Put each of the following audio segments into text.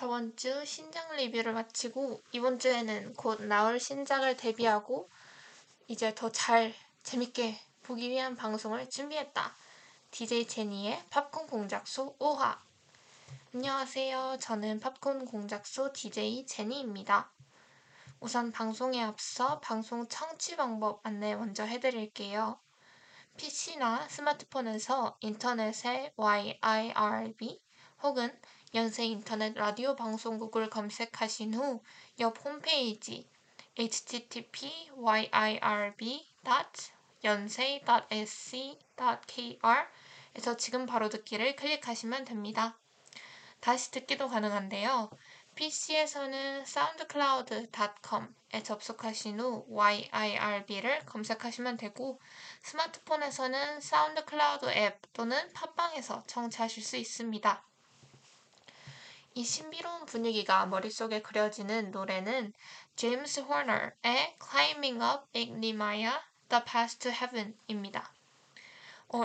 저번 주 신작 리뷰를 마치고 이번 주에는 곧 나올 신작을 대비하고 이제 더 잘 재밌게 보기 위한 방송을 준비했다. DJ 제니의 팝콘 공작소 5화. 안녕하세요. 저는 팝콘 공작소 DJ 제니입니다. 우선 방송에 앞서 방송 청취 방법 안내 먼저 해드릴게요. PC나 스마트폰에서 인터넷에 YIRB 혹은 연세인터넷 라디오 방송국을 검색하신 후 옆 홈페이지 http://yrb.연세.ac.kr에서 지금 바로 듣기를 클릭하시면 됩니다. 다시 듣기도 가능한데요. PC에서는 soundcloud.com에 접속하신 후 YIRB를 검색하시면 되고 스마트폰에서는 사운드클라우드 앱 또는 팟빵에서 청취하실 수 있습니다. 이 신비로운 분위기가 머릿속에 그려지는 노래는 제임스 호너의 Climbing Up Ignimaya, The Path to Heaven입니다.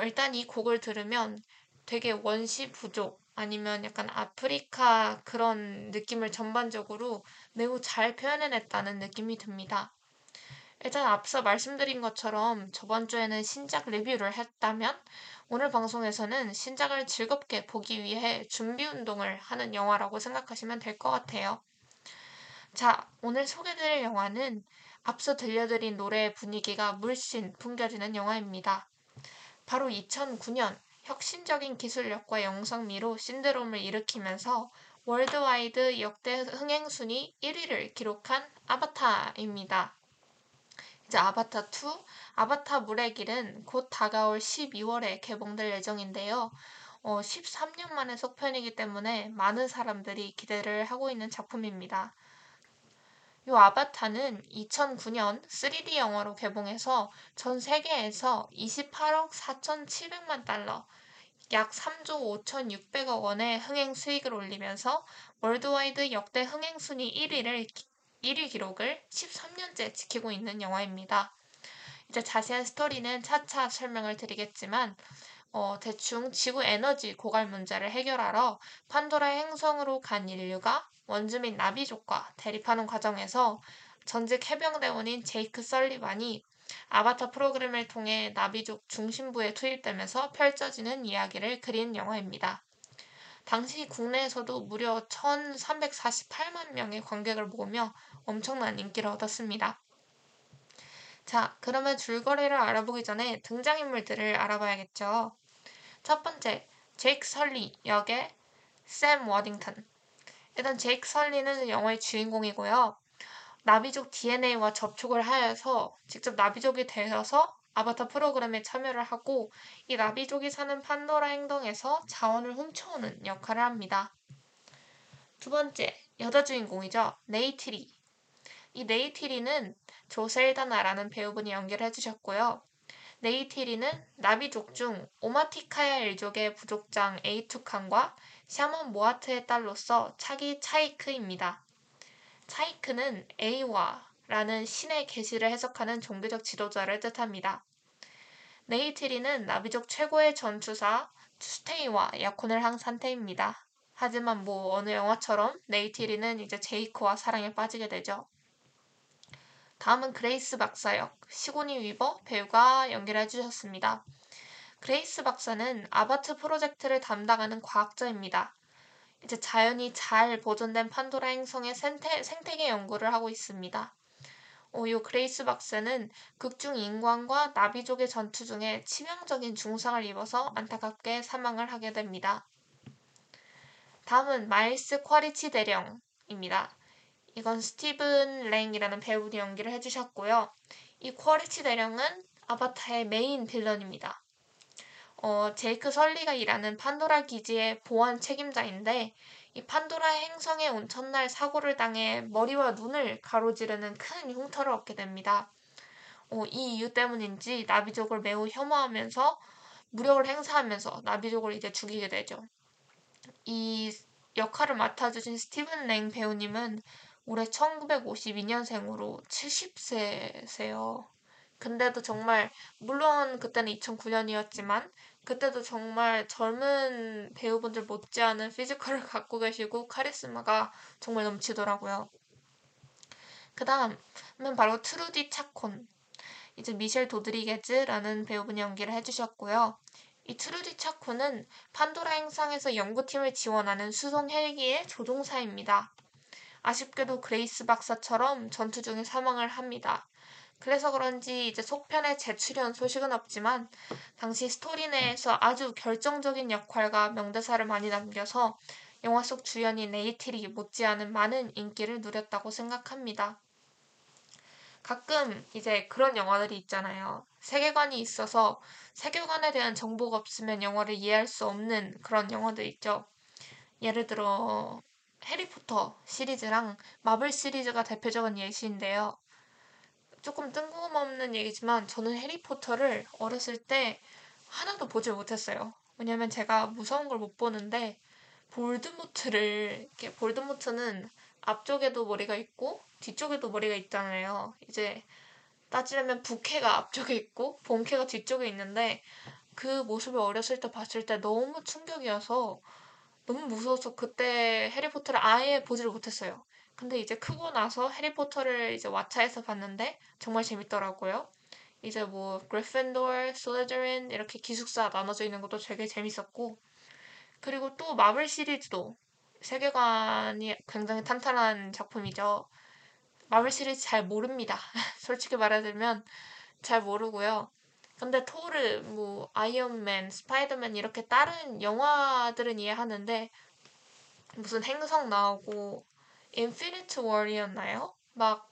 일단 이 곡을 들으면 되게 원시 부족 아니면 약간 아프리카 그런 느낌을 전반적으로 매우 잘 표현해냈다는 느낌이 듭니다. 일단 앞서 말씀드린 것처럼 저번 주에는 신작 리뷰를 했다면 오늘 방송에서는 신작을 즐겁게 보기 위해 준비 운동을 하는 영화라고 생각하시면 될 것 같아요. 자, 오늘 소개드릴 영화는 앞서 들려드린 노래의 분위기가 물씬 풍겨지는 영화입니다. 바로 2009년 혁신적인 기술력과 영상미로 신드롬을 일으키면서 월드와이드 역대 흥행순위 1위를 기록한 아바타입니다. 이제 아바타 2, 아바타 물의 길은 곧 다가올 12월에 개봉될 예정인데요. 13년 만의 속편이기 때문에 많은 사람들이 기대를 하고 있는 작품입니다. 이 아바타는 2009년 3D 영화로 개봉해서 전 세계에서 28억 4,700만 달러, 약 3조 5,600억 원의 흥행 수익을 올리면서 월드와이드 역대 흥행 순위 1위 기록을 13년째 지키고 있는 영화입니다. 이제 자세한 스토리는 차차 설명을 드리겠지만 대충 지구 에너지 고갈 문제를 해결하러 판도라의 행성으로 간 인류가 원주민 나비족과 대립하는 과정에서 전직 해병대원인 제이크 썰리만이 아바타 프로그램을 통해 나비족 중심부에 투입되면서 펼쳐지는 이야기를 그린 영화입니다. 당시 국내에서도 무려 1,348만 명의 관객을 모으며 엄청난 인기를 얻었습니다. 자, 그러면 줄거리를 알아보기 전에 등장인물들을 알아봐야겠죠. 첫 번째, 제이크 썰리 역의 샘 워딩턴. 일단 제이크 썰리는 영화의 주인공이고요. 나비족 DNA와 접촉을 하여서 직접 나비족이 되어서 아바타 프로그램에 참여를 하고 이 나비족이 사는 판도라 행성에서 자원을 훔쳐오는 역할을 합니다. 두 번째, 여자 주인공이죠. 네이티리. 이 네이티리는 조셀다나라는 배우분이 연기를 해주셨고요. 네이티리는 나비족 중 오마티카야 일족의 부족장 에이투칸과 샤먼 모하트의 딸로서 차기 차이크입니다. 차이크는 에이와 라는 신의 계시를 해석하는 종교적 지도자를 뜻합니다. 네이티리는 나비족 최고의 전투사 스테이와 약혼을 한 상태입니다. 하지만 어느 영화처럼 네이티리는 이제 제이크와 사랑에 빠지게 되죠. 다음은 그레이스 박사 역 시고니 위버 배우가 연기를 해주셨습니다. 그레이스 박사는 아바타 프로젝트를 담당하는 과학자입니다. 이제 자연이 잘 보존된 판도라 행성의 생태계 연구를 하고 있습니다. 이 그레이스 박사는 극중 인간과 나비족의 전투 중에 치명적인 중상을 입어서 안타깝게 사망을 하게 됩니다. 다음은 마일스 쿼리치 대령입니다. 이건 스티븐 랭이라는 배우분이 연기를 해주셨고요. 이 쿼리치 대령은 아바타의 메인 빌런입니다. 제이크 설리가 일하는 판도라 기지의 보안 책임자인데 이 판도라 행성에 온 첫날 사고를 당해 머리와 눈을 가로지르는 큰 흉터를 얻게 됩니다. 이 이유 때문인지 나비족을 매우 혐오하면서 무력을 행사하면서 나비족을 이제 죽이게 되죠. 이 역할을 맡아주신 스티븐 랭 배우님은 올해 1952년생으로 70세세요. 근데도 정말 물론 그때는 2009년이었지만 그때도 정말 젊은 배우분들 못지않은 피지컬을 갖고 계시고 카리스마가 정말 넘치더라고요. 그 다음은 바로 트루디 차콘, 이제 미셸 도드리게즈라는 배우분이 연기를 해주셨고요. 이 트루디 차콘은 판도라 행성에서 연구팀을 지원하는 수송 헬기의 조종사입니다. 아쉽게도 그레이스 박사처럼 전투 중에 사망을 합니다. 그래서 그런지 이제 속편의 재출연 소식은 없지만 당시 스토리 내에서 아주 결정적인 역할과 명대사를 많이 남겨서 영화 속 주연인 네이티리 못지않은 많은 인기를 누렸다고 생각합니다. 가끔 이제 그런 영화들이 있잖아요. 세계관이 있어서 세계관에 대한 정보가 없으면 영화를 이해할 수 없는 그런 영화들 있죠. 예를 들어 해리포터 시리즈랑 마블 시리즈가 대표적인 예시인데요. 조금 뜬금없는 얘기지만 저는 해리포터를 어렸을 때 하나도 보질 못했어요. 왜냐면 제가 무서운 걸 못 보는데 볼드모트를, 이렇게 볼드모트는 앞쪽에도 머리가 있고 뒤쪽에도 머리가 있잖아요. 이제 따지려면 부캐가 앞쪽에 있고 본캐가 뒤쪽에 있는데 그 모습을 어렸을 때 봤을 때 너무 충격이어서 너무 무서워서 그때 해리포터를 아예 보지를 못했어요. 근데 이제 크고 나서 해리포터를 이제 왓챠에서 봤는데 정말 재밌더라고요. 이제 뭐 그리핀도르, 슬리데린 이렇게 기숙사 나눠져 있는 것도 되게 재밌었고, 그리고 또 마블 시리즈도 세계관이 굉장히 탄탄한 작품이죠. 마블 시리즈 잘 모릅니다. 솔직히 말하자면 잘 모르고요. 근데 토르, 뭐 아이언맨, 스파이더맨 이렇게 다른 영화들은 이해하는데 무슨 행성 나오고 인피니트 월이었나요? 막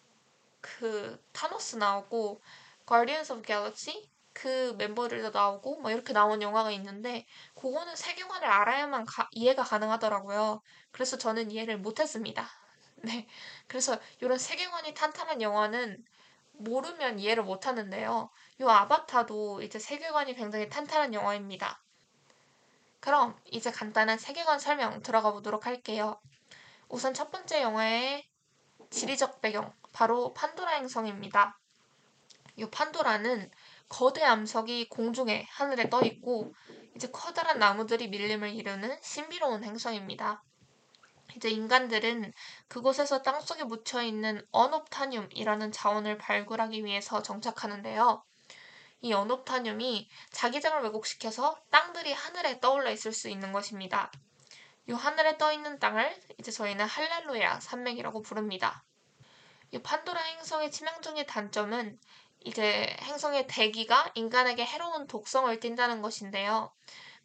그 타노스 나오고 가디언즈 오브 갤럭시 그 멤버들도 나오고 막 이렇게 나온 영화가 있는데 그거는 세계관을 알아야만 이해가 가능하더라고요. 그래서 저는 이해를 못했습니다. 네, 그래서 이런 세계관이 탄탄한 영화는 모르면 이해를 못하는데요. 이 아바타도 이제 세계관이 굉장히 탄탄한 영화입니다. 그럼 이제 간단한 세계관 설명 들어가 보도록 할게요. 우선 첫 번째 영화의 지리적 배경, 바로 판도라 행성입니다. 이 판도라는 거대 암석이 공중에 하늘에 떠 있고 이제 커다란 나무들이 밀림을 이루는 신비로운 행성입니다. 이제 인간들은 그곳에서 땅속에 묻혀있는 언옵타늄이라는 자원을 발굴하기 위해서 정착하는데요. 이 언옵타늄이 자기장을 왜곡시켜서 땅들이 하늘에 떠올라 있을 수 있는 것입니다. 이 하늘에 떠있는 땅을 이제 저희는 할렐루야 산맥이라고 부릅니다. 이 판도라 행성의 치명적인 단점은 이제 행성의 대기가 인간에게 해로운 독성을 띈다는 것인데요.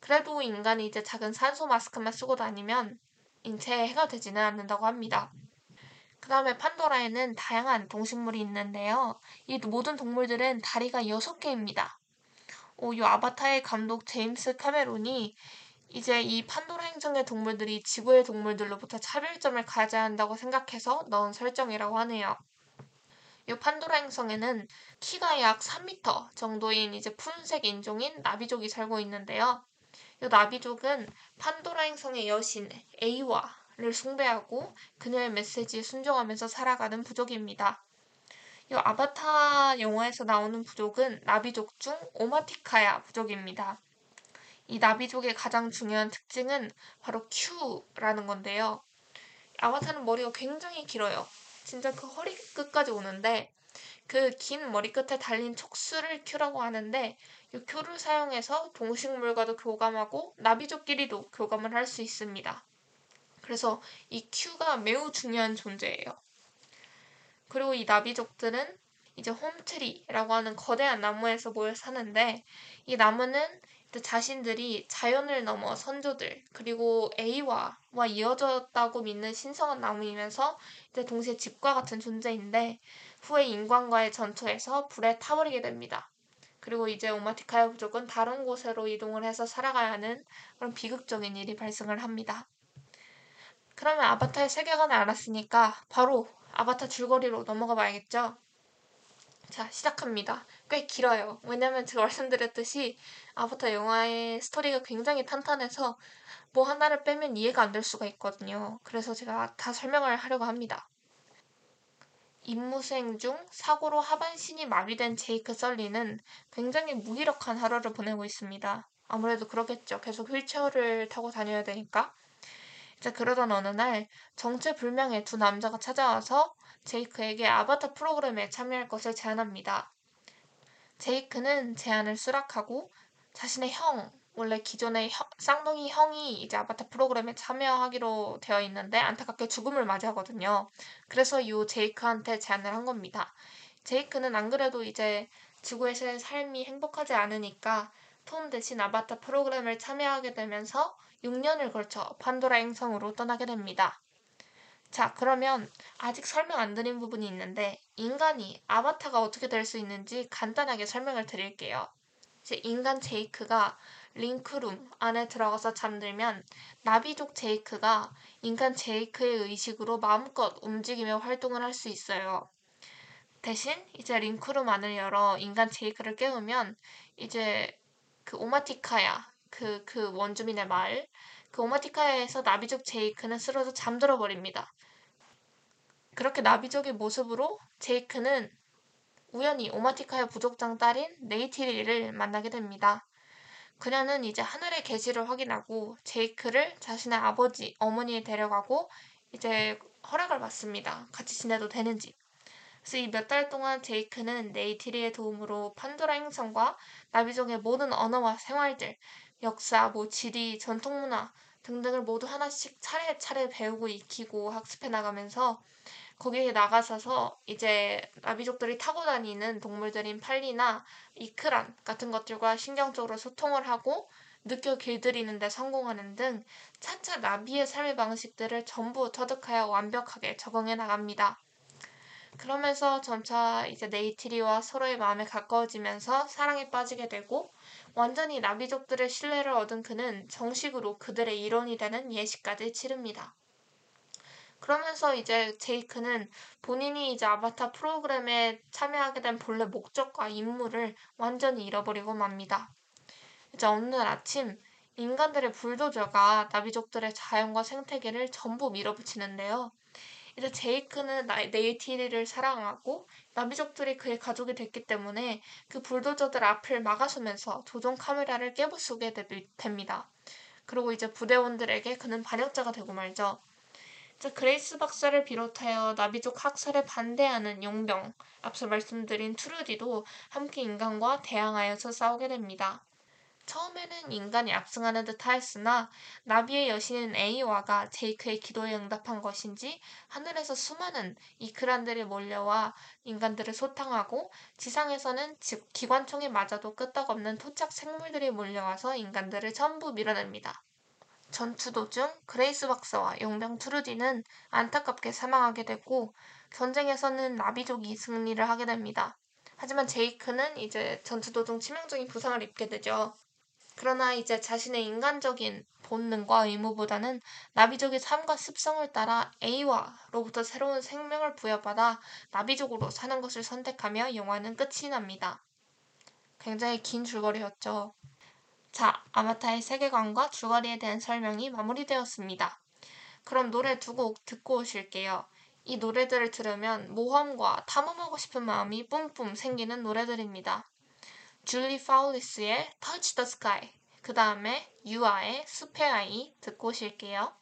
그래도 인간이 이제 작은 산소 마스크만 쓰고 다니면 인체에 해가 되지는 않는다고 합니다. 그 다음에 판도라에는 다양한 동식물이 있는데요. 이 모든 동물들은 다리가 6개입니다. 이 아바타의 감독 제임스 카메론이 이제 이 판도라 행성의 동물들이 지구의 동물들로부터 차별점을 가져야 한다고 생각해서 넣은 설정이라고 하네요. 이 판도라 행성에는 키가 약 3m 정도인 이제 푸른색 인종인 나비족이 살고 있는데요. 이 나비족은 판도라 행성의 여신 에이와를 숭배하고 그녀의 메시지에 순종하면서 살아가는 부족입니다. 이 아바타 영화에서 나오는 부족은 나비족 중 오마티카야 부족입니다. 이 나비족의 가장 중요한 특징은 바로 Q라는 건데요. 아바타는 머리가 굉장히 길어요. 진짜 그 허리 끝까지 오는데 그 긴 머리 끝에 달린 촉수를 Q라고 하는데 이 Q를 사용해서 동식물과도 교감하고 나비족끼리도 교감을 할 수 있습니다. 그래서 이 Q가 매우 중요한 존재예요. 그리고 이 나비족들은 이제 홈트리라고 하는 거대한 나무에서 모여 사는데 이 나무는 자신들이 자연을 넘어 선조들 그리고 에이와와 이어졌다고 믿는 신성한 나무이면서 이제 동시에 집과 같은 존재인데 후에 인간과의 전투에서 불에 타버리게 됩니다. 그리고 이제 오마티카야 부족은 다른 곳으로 이동을 해서 살아가야 하는 그런 비극적인 일이 발생을 합니다. 그러면 아바타의 세계관을 알았으니까 바로 아바타 줄거리로 넘어가 봐야겠죠? 자, 시작합니다. 꽤 길어요. 왜냐면 제가 말씀드렸듯이 아바타 영화의 스토리가 굉장히 탄탄해서 뭐 하나를 빼면 이해가 안 될 수가 있거든요. 그래서 제가 다 설명을 하려고 합니다. 임무 수행 중 사고로 하반신이 마비된 제이크 썰리는 굉장히 무기력한 하루를 보내고 있습니다. 아무래도 그러겠죠. 계속 휠체어를 타고 다녀야 되니까. 이제 그러던 어느 날 정체불명의 두 남자가 찾아와서 제이크에게 아바타 프로그램에 참여할 것을 제안합니다. 제이크는 제안을 수락하고 자신의 형, 원래 기존의 쌍둥이 형이 이제 아바타 프로그램에 참여하기로 되어 있는데 안타깝게 죽음을 맞이하거든요. 그래서 이 제이크한테 제안을 한 겁니다. 제이크는 안 그래도 이제 지구에서의 삶이 행복하지 않으니까 톰 대신 아바타 프로그램을 참여하게 되면서 6년을 걸쳐 판도라 행성으로 떠나게 됩니다. 자, 그러면 아직 설명 안 드린 부분이 있는데 인간이 아바타가 어떻게 될 수 있는지 간단하게 설명을 드릴게요. 이제 인간 제이크가 링크룸 안에 들어가서 잠들면 나비족 제이크가 인간 제이크의 의식으로 마음껏 움직이며 활동을 할 수 있어요. 대신 이제 링크룸 안을 열어 인간 제이크를 깨우면 이제 그 오마티카야, 그 원주민의 마을, 그 오마티카야에서 나비족 제이크는 쓰러져 잠들어 버립니다. 그렇게 나비족의 모습으로 제이크는 우연히 오마티카야 부족장 딸인 네이티리를 만나게 됩니다. 그녀는 이제 하늘의 계시를 확인하고 제이크를 자신의 아버지, 어머니에 데려가고 이제 허락을 받습니다. 같이 지내도 되는지. 그래서 이 몇 달 동안 제이크는 네이티리의 도움으로 판도라 행성과 나비족의 모든 언어와 생활들, 역사, 지리, 전통문화 등등을 모두 하나씩 차례차례 배우고 익히고 학습해 나가면서 거기에 나가서서 이제 나비족들이 타고 다니는 동물들인 팔리나 이크란 같은 것들과 신경적으로 소통을 하고 느껴 길들이는 데 성공하는 등 차차 나비의 삶의 방식들을 전부 터득하여 완벽하게 적응해 나갑니다. 그러면서 점차 이제 네이티리와 서로의 마음에 가까워지면서 사랑에 빠지게 되고 완전히 나비족들의 신뢰를 얻은 그는 정식으로 그들의 일원이 되는 예식까지 치릅니다. 그러면서 이제 제이크는 본인이 이제 아바타 프로그램에 참여하게 된 본래 목적과 임무를 완전히 잃어버리고 맙니다. 이제 어느 날 아침 인간들의 불도저가 나비족들의 자연과 생태계를 전부 밀어붙이는데요. 이제 제이크는 네이티리를 사랑하고 나비족들이 그의 가족이 됐기 때문에 그 불도저들 앞을 막아서면서 조종 카메라를 깨부수게 됩니다. 그리고 이제 부대원들에게 그는 반역자가 되고 말죠. 자, 그레이스 박사를 비롯하여 나비족 학살에 반대하는 용병, 앞서 말씀드린 트루디도 함께 인간과 대항하여서 싸우게 됩니다. 처음에는 인간이 압승하는 듯 하였으나 나비의 여신인 에이와가 제이크의 기도에 응답한 것인지 하늘에서 수많은 이크란들이 몰려와 인간들을 소탕하고 지상에서는 기관총에 맞아도 끄떡없는 토착 생물들이 몰려와서 인간들을 전부 밀어냅니다. 전투 도중 그레이스 박사와 용병 트루디는 안타깝게 사망하게 되고 전쟁에서는 나비족이 승리를 하게 됩니다. 하지만 제이크는 이제 전투 도중 치명적인 부상을 입게 되죠. 그러나 이제 자신의 인간적인 본능과 의무보다는 나비족의 삶과 습성을 따라 A와로부터 새로운 생명을 부여받아 나비족으로 사는 것을 선택하며 영화는 끝이 납니다. 굉장히 긴 줄거리였죠. 자, 아바타의 세계관과 줄거리에 대한 설명이 마무리되었습니다. 그럼 노래 두 곡 듣고 오실게요. 이 노래들을 들으면 모험과 탐험하고 싶은 마음이 뿜뿜 생기는 노래들입니다. 줄리 파울리스의 터치 더 스카이, 그 다음에 유아의 스페아이 듣고 오실게요.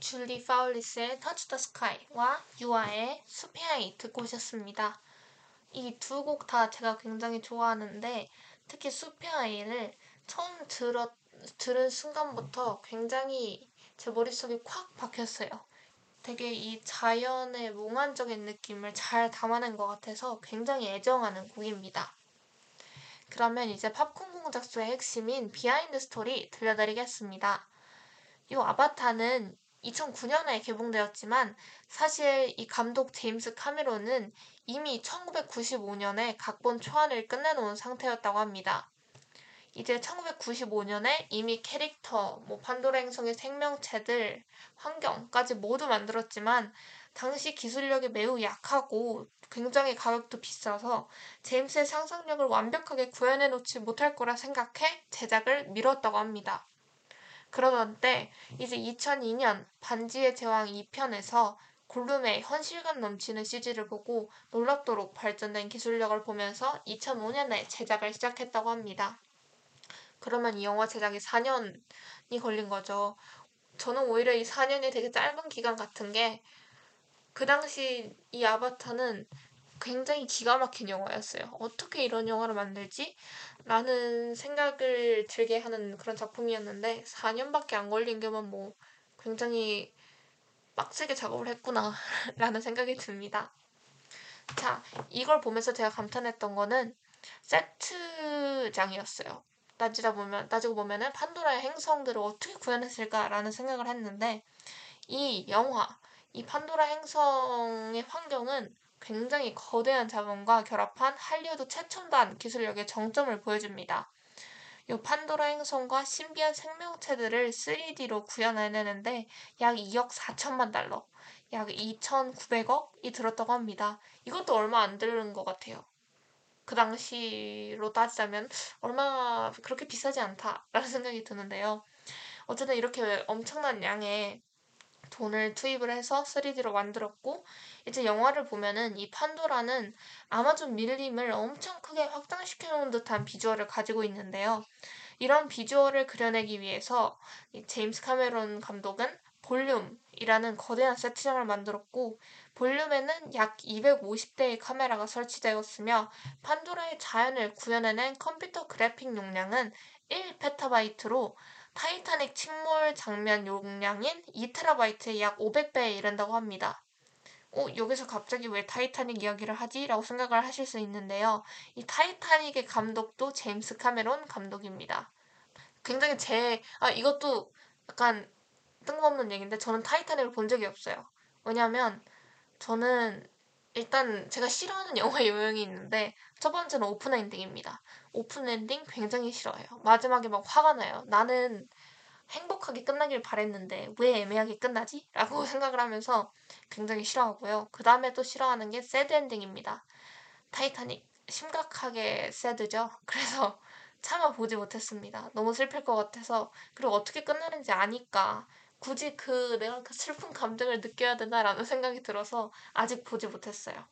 줄리 파울리스의 터치 더 스카이와 유아의 스페아이 듣고 오셨습니다. 이 두 곡 다 제가 굉장히 좋아하는데 특히 스페아이를 처음 들은 순간부터 굉장히 제 머릿속에 콱 박혔어요. 되게 이 자연의 몽환적인 느낌을 잘 담아낸 것 같아서 굉장히 애정하는 곡입니다. 그러면 이제 팝콘 공작소의 핵심인 비하인드 스토리 들려드리겠습니다. 이 아바타는 2009년에 개봉되었지만 사실 이 감독 제임스 카메론은 이미 1995년에 각본 초안을 끝내놓은 상태였다고 합니다. 이제 1995년에 이미 캐릭터, 판도라 행성의 생명체들, 환경까지 모두 만들었지만 당시 기술력이 매우 약하고 굉장히 가격도 비싸서 제임스의 상상력을 완벽하게 구현해놓지 못할 거라 생각해 제작을 미뤘다고 합니다. 그러던 때 이제 2002년 반지의 제왕 2편에서 골룸의 현실감 넘치는 CG를 보고 놀랍도록 발전된 기술력을 보면서 2005년에 제작을 시작했다고 합니다. 그러면 이 영화 제작이 4년이 걸린 거죠. 저는 오히려 이 4년이 되게 짧은 기간 같은 게 그 당시 이 아바타는 굉장히 기가 막힌 영화였어요. 어떻게 이런 영화를 만들지? 라는 생각을 들게 하는 그런 작품이었는데 4년밖에 안 걸린 게만 굉장히 빡세게 작업을 했구나 라는 생각이 듭니다. 자, 이걸 보면서 제가 감탄했던 거는 세트장이었어요. 따지고 보면은 판도라의 행성들을 어떻게 구현했을까라는 생각을 했는데 이 영화, 이 판도라 행성의 환경은 굉장히 거대한 자본과 결합한 한류도 최첨단 기술력의 정점을 보여줍니다. 이 판도라 행성과 신비한 생명체들을 3D로 구현해내는데 약 2억 4천만 달러, 약 2,900억이 들었다고 합니다. 이것도 얼마 안 들은 것 같아요. 그 당시로 따지자면 얼마 그렇게 비싸지 않다라는 생각이 드는데요. 어쨌든 이렇게 엄청난 양의 돈을 투입을 해서 3D로 만들었고 이제 영화를 보면은 이 판도라는 아마존 밀림을 엄청 크게 확장시켜놓은 듯한 비주얼을 가지고 있는데요. 이런 비주얼을 그려내기 위해서 제임스 카메론 감독은 볼륨이라는 거대한 세트장을 만들었고 볼륨에는 약 250대의 카메라가 설치되었으며 판도라의 자연을 구현해낸 컴퓨터 그래픽 용량은 1PB로 타이타닉 침몰 장면 용량인 2TB의 약 500배에 이른다고 합니다. 여기서 갑자기 왜 타이타닉 이야기를 하지? 라고 생각을 하실 수 있는데요. 이 타이타닉의 감독도 제임스 카메론 감독입니다. 굉장히 이것도 약간 뜬금없는 얘기인데 저는 타이타닉을 본 적이 없어요. 왜냐면 저는 일단 제가 싫어하는 영화의 요형이 있는데 첫 번째는 오픈엔딩입니다. 오픈엔딩 굉장히 싫어해요. 마지막에 화가 나요. 나는 행복하게 끝나길 바랬는데 왜 애매하게 끝나지? 라고 생각을 하면서 굉장히 싫어하고요. 그 다음에 또 싫어하는 게 새드엔딩입니다. 타이타닉 심각하게 새드죠. 그래서 차마 보지 못했습니다. 너무 슬플 것 같아서 그리고 어떻게 끝나는지 아니까 굳이 내가 그 슬픈 감정을 느껴야 되나라는 생각이 들어서 아직 보지 못했어요.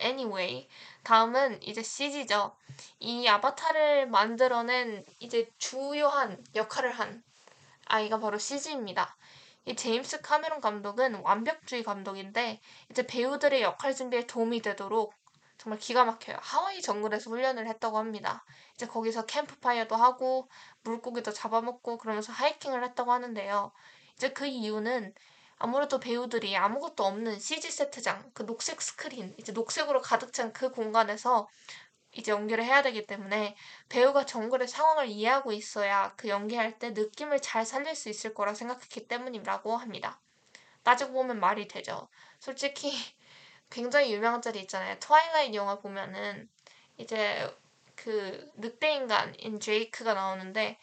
Anyway, 다음은 이제 CG죠. 이 아바타를 만들어낸 이제 주요한 역할을 한 아이가 바로 CG입니다. 이 제임스 카메론 감독은 완벽주의 감독인데 이제 배우들의 역할 준비에 도움이 되도록 정말 기가 막혀요. 하와이 정글에서 훈련을 했다고 합니다. 이제 거기서 캠프파이어도 하고 물고기도 잡아먹고 그러면서 하이킹을 했다고 하는데요. 이제 그 이유는 아무래도 배우들이 아무것도 없는 CG 세트장, 그 녹색 스크린, 이제 녹색으로 가득 찬 그 공간에서 이제 연기를 해야 되기 때문에 배우가 정글의 상황을 이해하고 있어야 그 연기할 때 느낌을 잘 살릴 수 있을 거라 생각했기 때문이라고 합니다. 따지고 보면 말이 되죠. 솔직히 굉장히 유명한 짤이 있잖아요. 트와일라이트 영화 보면은 이제 그 늑대인간인 제이크가 나오는데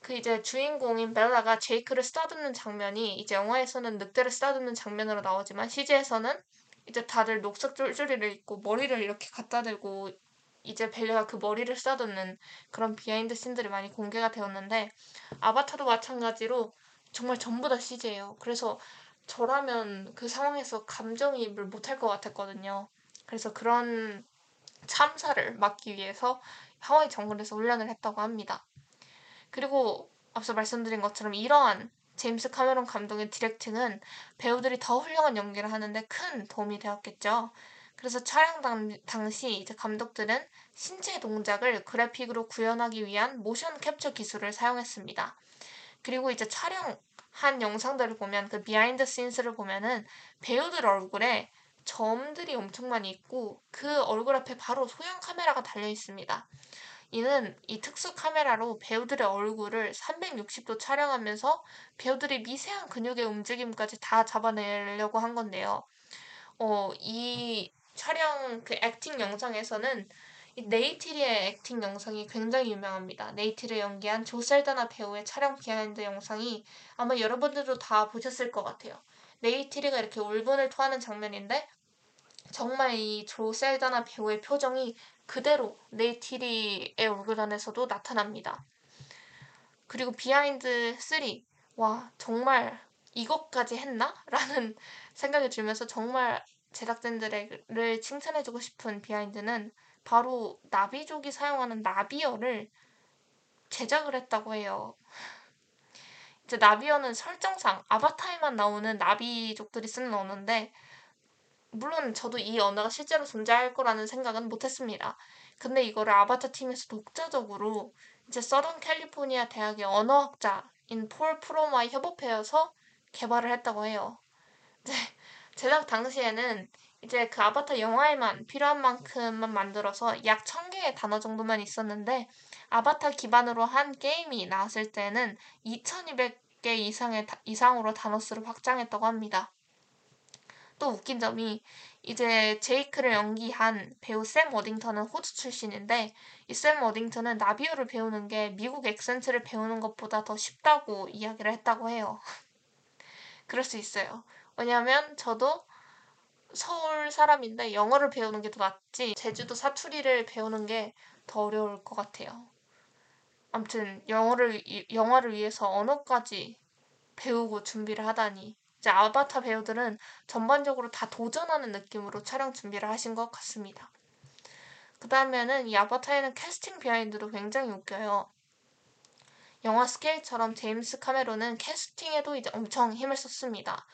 그 이제 주인공인 벨라가 제이크를 쓰다듬는 장면이 이제 영화에서는 늑대를 쓰다듬는 장면으로 나오지만 CG에서는 이제 다들 녹색 쫄쫄이를 입고 머리를 이렇게 갖다 대고 이제 벨라가 그 머리를 쓰다듬는 그런 비하인드 씬들이 많이 공개가 되었는데 아바타도 마찬가지로 정말 전부 다 CG예요. 그래서 저라면 그 상황에서 감정이입을 못할 것 같았거든요. 그래서 그런 참사를 막기 위해서 하와이 정글에서 훈련을 했다고 합니다. 그리고 앞서 말씀드린 것처럼 이러한 제임스 카메론 감독의 디렉팅은 배우들이 더 훌륭한 연기를 하는데 큰 도움이 되었겠죠. 그래서 촬영 당시 이제 감독들은 신체 동작을 그래픽으로 구현하기 위한 모션 캡처 기술을 사용했습니다. 그리고 이제 촬영한 영상들을 보면 그 비하인드 씬스를 보면은 배우들 얼굴에 점들이 엄청 많이 있고 그 얼굴 앞에 바로 소형 카메라가 달려 있습니다. 이는 이 특수 카메라로 배우들의 얼굴을 360도 촬영하면서 배우들의 미세한 근육의 움직임까지 다 잡아내려고 한 건데요. 이 촬영 그 액팅 영상에서는 네이티리의 액팅 영상이 굉장히 유명합니다. 네이티리를 연기한 조셀다나 배우의 촬영 비하인드 영상이 아마 여러분들도 다 보셨을 것 같아요. 네이티리가 이렇게 울분을 토하는 장면인데 정말 이 조셀다나 배우의 표정이 그대로 네이티리의 얼굴 안에서도 나타납니다. 그리고 비하인드 3, 와 정말 이것까지 했나? 라는 생각이 들면서 정말 제작진들을 칭찬해주고 싶은 비하인드는 바로 나비족이 사용하는 나비어를 제작을 했다고 해요. 이제 나비어는 설정상 아바타에만 나오는 나비족들이 쓰는 언어인데 물론 저도 이 언어가 실제로 존재할 거라는 생각은 못했습니다. 근데 이거를 아바타 팀에서 독자적으로 이제 서던 캘리포니아 대학의 언어학자인 폴 프로마와 협업하여서 개발을 했다고 해요. 이제 제작 당시에는 이제 그 아바타 영화에만 필요한 만큼만 만들어서 약 1000개의 단어 정도만 있었는데 아바타 기반으로 한 게임이 나왔을 때는 2200개 이상으로 단어수를 확장했다고 합니다. 또 웃긴 점이 이제 제이크를 연기한 배우 샘 워딩턴은 호주 출신인데 이 샘 워딩턴은 나비어를 배우는 게 미국 액센트를 배우는 것보다 더 쉽다고 이야기를 했다고 해요. 그럴 수 있어요. 왜냐하면 저도 서울 사람인데 영어를 배우는 게 더 낫지 제주도 사투리를 배우는 게 더 어려울 것 같아요. 아무튼 영화를 위해서 언어까지 배우고 준비를 하다니 이제 아바타 배우들은 전반적으로 다 도전하는 느낌으로 촬영 준비를 하신 것 같습니다. 그 다음에는 이 아바타에는 캐스팅 비하인드도 굉장히 웃겨요. 영화 스케일처럼 제임스 카메론은 캐스팅에도 이제 엄청 힘을 썼습니다.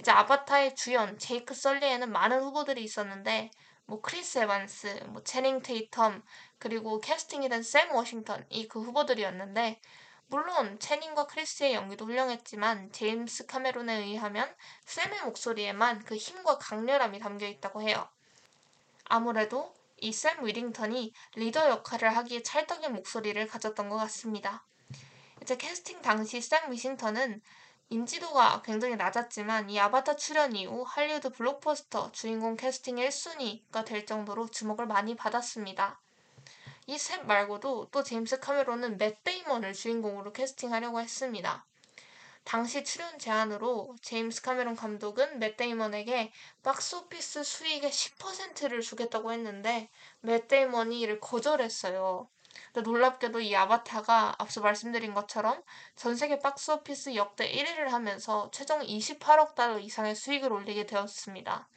이제 아바타의 주연 제이크 썰리에는 많은 후보들이 있었는데 뭐 크리스 에반스, 뭐 채닝 테이텀, 그리고 캐스팅이 된 샘 워싱턴이 그 후보들이었는데 물론 채닝과 크리스의 연기도 훌륭했지만 제임스 카메론에 의하면 샘의 목소리에만 그 힘과 강렬함이 담겨있다고 해요. 아무래도 이 샘 위딩턴이 리더 역할을 하기에 찰떡인 목소리를 가졌던 것 같습니다. 이제 캐스팅 당시 샘 위싱턴은 인지도가 굉장히 낮았지만 이 아바타 출연 이후 할리우드 블록버스터 주인공 캐스팅 1순위가 될 정도로 주목을 많이 받았습니다. 이 샘 말고도 또 제임스 카메론은 맷 데이먼을 주인공으로 캐스팅하려고 했습니다. 당시 출연 제안으로 제임스 카메론 감독은 맷 데이먼에게 박스오피스 수익의 10%를 주겠다고 했는데 맷 데이먼이 이를 거절했어요. 근데 놀랍게도 이 아바타가 앞서 말씀드린 것처럼 전 세계 박스오피스 역대 1위를 하면서 최종 28억 달러 이상의 수익을 올리게 되었습니다.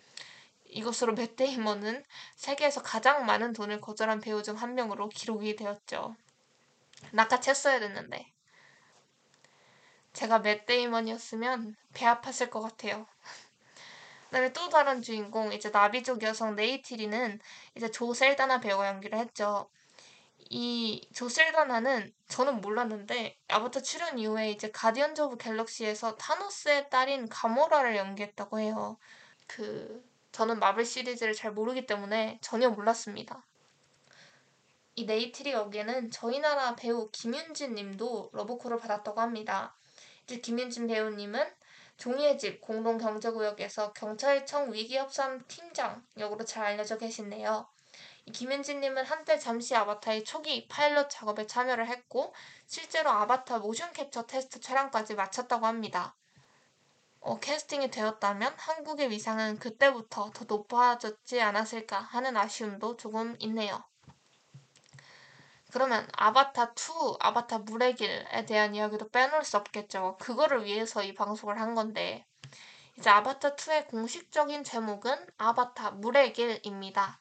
이것으로 맷 데이먼은 세계에서 가장 많은 돈을 거절한 배우 중 한 명으로 기록이 되었죠. 낚아챘어야 됐는데. 제가 맷 데이먼이었으면 배 아팠을 것 같아요. 그다음에 또 다른 주인공, 이제 나비족 여성 네이티리는 이제 조셀다나 배우가 연기를 했죠. 이 조셀다나는 저는 몰랐는데 아바타 출연 이후에 이제 가디언즈 오브 갤럭시에서 타노스의 딸인 가모라를 연기했다고 해요. 저는 마블 시리즈를 잘 모르기 때문에 전혀 몰랐습니다. 이 네이티리 역에는 저희 나라 배우 김윤진 님도 러브콜을 받았다고 합니다. 이제 김윤진 배우님은 종이의 집 공동경제구역에서 경찰청 위기협상 팀장 역으로 잘 알려져 계신데요. 김윤진님은 한때 잠시 아바타의 초기 파일럿 작업에 참여를 했고 실제로 아바타 모션 캡처 테스트 촬영까지 마쳤다고 합니다. 캐스팅이 되었다면 한국의 위상은 그때부터 더 높아졌지 않았을까 하는 아쉬움도 조금 있네요. 그러면 아바타 2, 아바타 물의 길에 대한 이야기도 빼놓을 수 없겠죠. 그거를 위해서 이 방송을 한 건데 이제 아바타 2의 공식적인 제목은 아바타 물의 길입니다.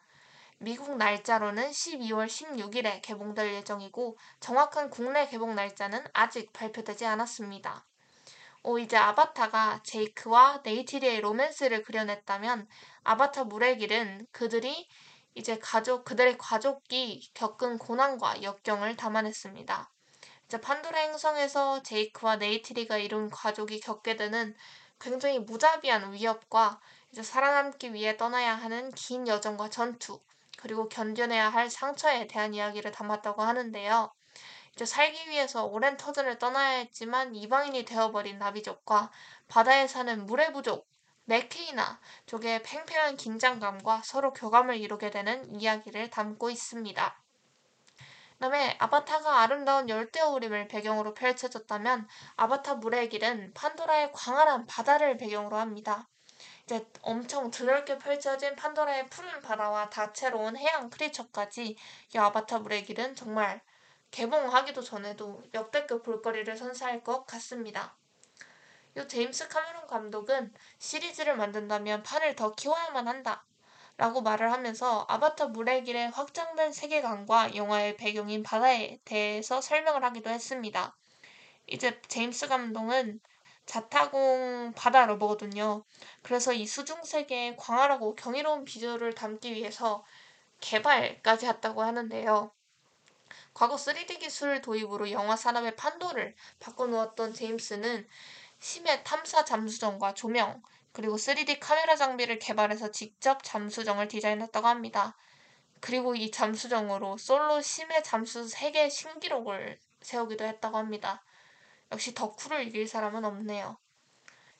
미국 날짜로는 12월 16일에 개봉될 예정이고 정확한 국내 개봉 날짜는 아직 발표되지 않았습니다. 이제 아바타가 제이크와 네이티리의 로맨스를 그려냈다면 아바타 물의 길은 그들의 가족이 겪은 고난과 역경을 담아냈습니다. 이제 판도라 행성에서 제이크와 네이티리가 이룬 가족이 겪게 되는 굉장히 무자비한 위협과 이제 살아남기 위해 떠나야 하는 긴 여정과 전투, 그리고 견뎌내야 할 상처에 대한 이야기를 담았다고 하는데요. 이제 살기 위해서 오랜 터전을 떠나야 했지만 이방인이 되어버린 나비족과 바다에 사는 물의 부족, 메케이나 쪽의 팽팽한 긴장감과 서로 교감을 이루게 되는 이야기를 담고 있습니다. 그다음에 아바타가 아름다운 열대어우림을 배경으로 펼쳐졌다면 아바타 물의 길은 판도라의 광활한 바다를 배경으로 합니다. 이제 엄청 드넓게 펼쳐진 판도라의 푸른 바다와 다채로운 해양 크리처까지 이 아바타 물의 길은 정말 개봉하기도 전에도 역대급 볼거리를 선사할 것 같습니다. 이 제임스 카메론 감독은 시리즈를 만든다면 판을 더 키워야만 한다 라고 말을 하면서 아바타 물의 길의 확장된 세계관과 영화의 배경인 바다에 대해서 설명을 하기도 했습니다. 이제 제임스 감독은 자타공 바다 러버거든요. 그래서 이 수중세계의 광활하고 경이로운 비주얼을 담기 위해서 개발까지 했다고 하는데요. 과거 3D 기술 도입으로 영화 산업의 판도를 바꿔놓았던 제임스는 심해 탐사 잠수정과 조명, 그리고 3D 카메라 장비를 개발해서 직접 잠수정을 디자인했다고 합니다. 그리고 이 잠수정으로 솔로 심해 잠수 세계 신기록을 세우기도 했다고 합니다. 역시 덕후를 이길 사람은 없네요.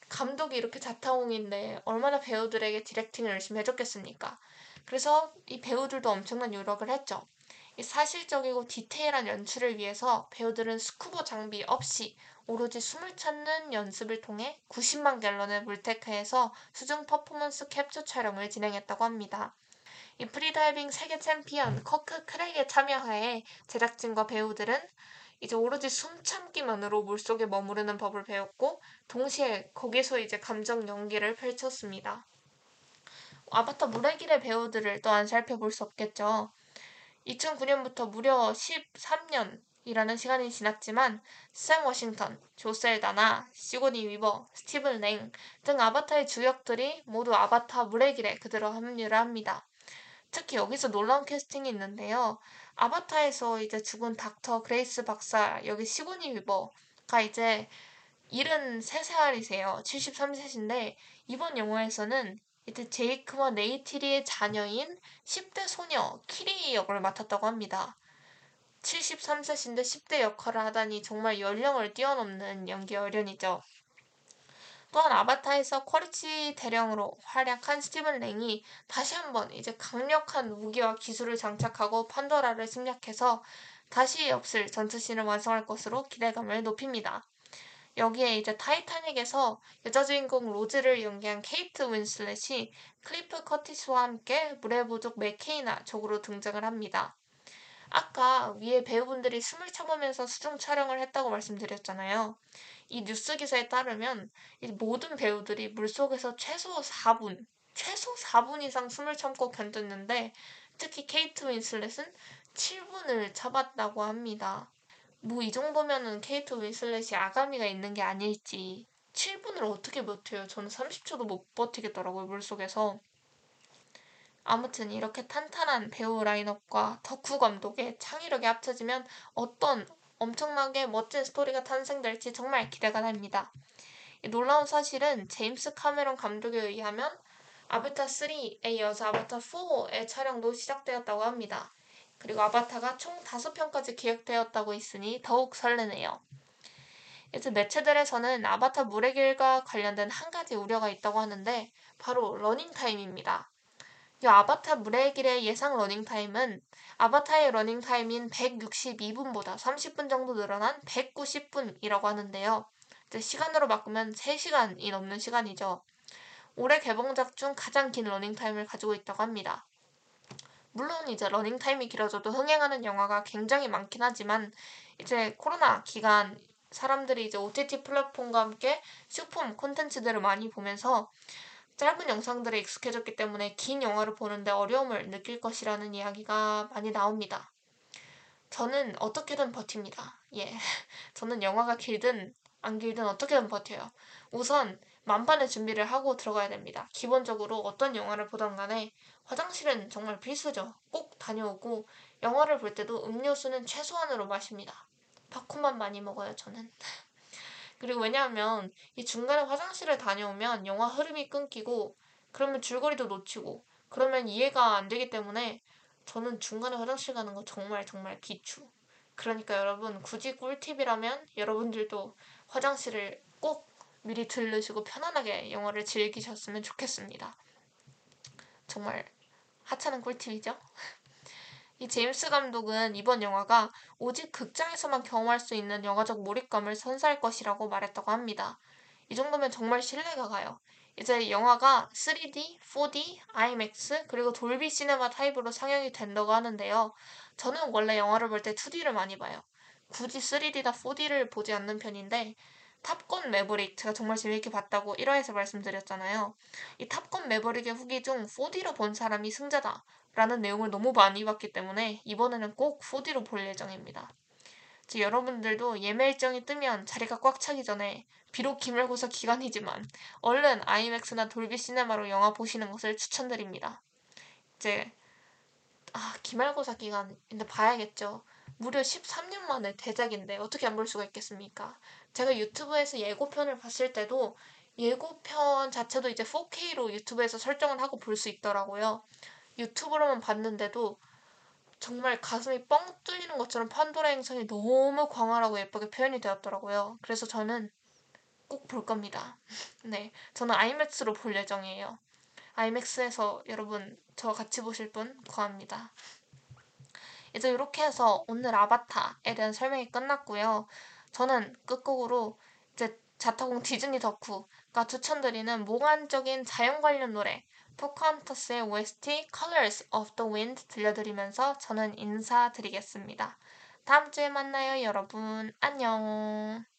감독이 이렇게 자타공인데 얼마나 배우들에게 디렉팅을 열심히 해줬겠습니까? 그래서 이 배우들도 엄청난 노력을 했죠. 이 사실적이고 디테일한 연출을 위해서 배우들은 스쿠버 장비 없이 오로지 숨을 찾는 연습을 통해 90만 갤런의 물테크에서 수중 퍼포먼스 캡처 촬영을 진행했다고 합니다. 이 프리다이빙 세계 챔피언 커크 크랙의 참여하에 제작진과 배우들은 이제 오로지 숨 참기만으로 물속에 머무르는 법을 배웠고 동시에 거기서 이제 감정 연기를 펼쳤습니다. 아바타 물의 길의 배우들을 또 안 살펴볼 수 없겠죠. 2009년부터 무려 13년이라는 시간이 지났지만 샘 워싱턴, 조셀다나, 시고니 위버, 스티븐 랭 등 아바타의 주역들이 모두 아바타 물의 길에 그대로 합류를 합니다. 특히 여기서 놀라운 캐스팅이 있는데요. 아바타에서 이제 죽은 닥터 그레이스 박사, 여기 시고니 위버가 이제 73살이세요. 73세신데 이번 영화에서는 이때 제이크와 네이티리의 자녀인 10대 소녀 키리 역을 맡았다고 합니다. 73세신데 10대 역할을 하다니 정말 연령을 뛰어넘는 연기 어련이죠. 또한 아바타에서 쿼리치 대령으로 활약한 스티븐 랭이 다시 한번 이제 강력한 무기와 기술을 장착하고 판도라를 침략해서 다시 없을 전투씬을 완성할 것으로 기대감을 높입니다. 여기에 이제 타이타닉에서 여자 주인공 로즈를 연기한 케이트 윈슬렛이 클리프 커티스와 함께 물의 부족 메케이나 쪽으로 등장을 합니다. 아까 위에 배우분들이 숨을 참으면서 수중 촬영을 했다고 말씀드렸잖아요. 이 뉴스 기사에 따르면 이 모든 배우들이 물속에서 최소 4분 이상 숨을 참고 견뎠는데 특히 케이트 윈슬렛은 7분을 참았다고 합니다. 뭐 이 정도면은 케이트 윈슬렛이 아가미가 있는 게 아닐지 7분을 어떻게 버텨요? 저는 30초도 못 버티겠더라고요, 물속에서. 아무튼 이렇게 탄탄한 배우 라인업과 덕후 감독의 창의력이 합쳐지면 어떤 엄청나게 멋진 스토리가 탄생될지 정말 기대가 됩니다. 놀라운 사실은 제임스 카메론 감독에 의하면 아바타 3에 이어서 아바타 4의 촬영도 시작되었다고 합니다. 그리고 아바타가 총 5편까지 기획되었다고 있으니 더욱 설레네요. 이제 매체들에서는 아바타 물의 길과 관련된 한 가지 우려가 있다고 하는데 바로 러닝타임입니다. 이 아바타 물의 길의 예상 러닝타임은 아바타의 러닝타임인 162분보다 30분 정도 늘어난 190분이라고 하는데요. 이제 시간으로 바꾸면 3시간이 넘는 시간이죠. 올해 개봉작 중 가장 긴 러닝타임을 가지고 있다고 합니다. 물론 이제 러닝타임이 길어져도 흥행하는 영화가 굉장히 많긴 하지만 이제 코로나 기간 사람들이 이제 OTT 플랫폼과 함께 쇼폼 콘텐츠들을 많이 보면서 짧은 영상들에 익숙해졌기 때문에 긴 영화를 보는데 어려움을 느낄 것이라는 이야기가 많이 나옵니다. 저는 어떻게든 버팁니다. 예, 저는 영화가 길든 안 길든 어떻게든 버텨요. 우선 만반의 준비를 하고 들어가야 됩니다. 기본적으로 어떤 영화를 보던 간에 화장실은 정말 필수죠. 꼭 다녀오고 영화를 볼 때도 음료수는 최소한으로 마십니다. 팝콘만 많이 먹어요, 저는. 그리고 왜냐하면 이 중간에 화장실을 다녀오면 영화 흐름이 끊기고 그러면 줄거리도 놓치고 그러면 이해가 안 되기 때문에 저는 중간에 화장실 가는 거 정말 비추. 그러니까 여러분 굳이 꿀팁이라면 여러분들도 화장실을 꼭 미리 들르시고 편안하게 영화를 즐기셨으면 좋겠습니다. 정말 하찮은 꿀팁이죠? 이 제임스 감독은 이번 영화가 오직 극장에서만 경험할 수 있는 영화적 몰입감을 선사할 것이라고 말했다고 합니다. 이 정도면 정말 신뢰가 가요. 이제 영화가 3D, 4D, IMAX 그리고 돌비 시네마 타입으로 상영이 된다고 하는데요. 저는 원래 영화를 볼 때 2D를 많이 봐요. 굳이 3D나 4D를 보지 않는 편인데 탑건 매버릭 제가 정말 재밌게 봤다고 1화에서 말씀드렸잖아요. 이 탑건 매버릭의 후기 중 4D로 본 사람이 승자다 라는 내용을 너무 많이 봤기 때문에 이번에는 꼭 4D로 볼 예정입니다. 여러분들도 예매 일정이 뜨면 자리가 꽉 차기 전에 비록 기말고사 기간이지만 얼른 아이맥스나 돌비 시네마로 영화 보시는 것을 추천드립니다. 이제 기말고사 기간인데 봐야겠죠. 무려 13년 만에 대작인데 어떻게 안 볼 수가 있겠습니까? 제가 유튜브에서 예고편을 봤을 때도 예고편 자체도 이제 4K로 유튜브에서 설정을 하고 볼 수 있더라고요. 유튜브로만 봤는데도 정말 가슴이 뻥 뚫리는 것처럼 판도라 행성이 너무 광활하고 예쁘게 표현이 되었더라고요. 그래서 저는 꼭 볼 겁니다. 네, 저는 아이맥스로 볼 예정이에요. 아이맥스에서 여러분 저 같이 보실 분 구합니다. 이제 이렇게 해서 오늘 아바타에 대한 설명이 끝났고요. 저는 끝곡으로 이제 자타공 디즈니 덕후가 추천드리는 몽환적인 자연 관련 노래 포카헌터스의 OST Colors of the Wind 들려드리면서 저는 인사드리겠습니다. 다음 주에 만나요, 여러분. 안녕.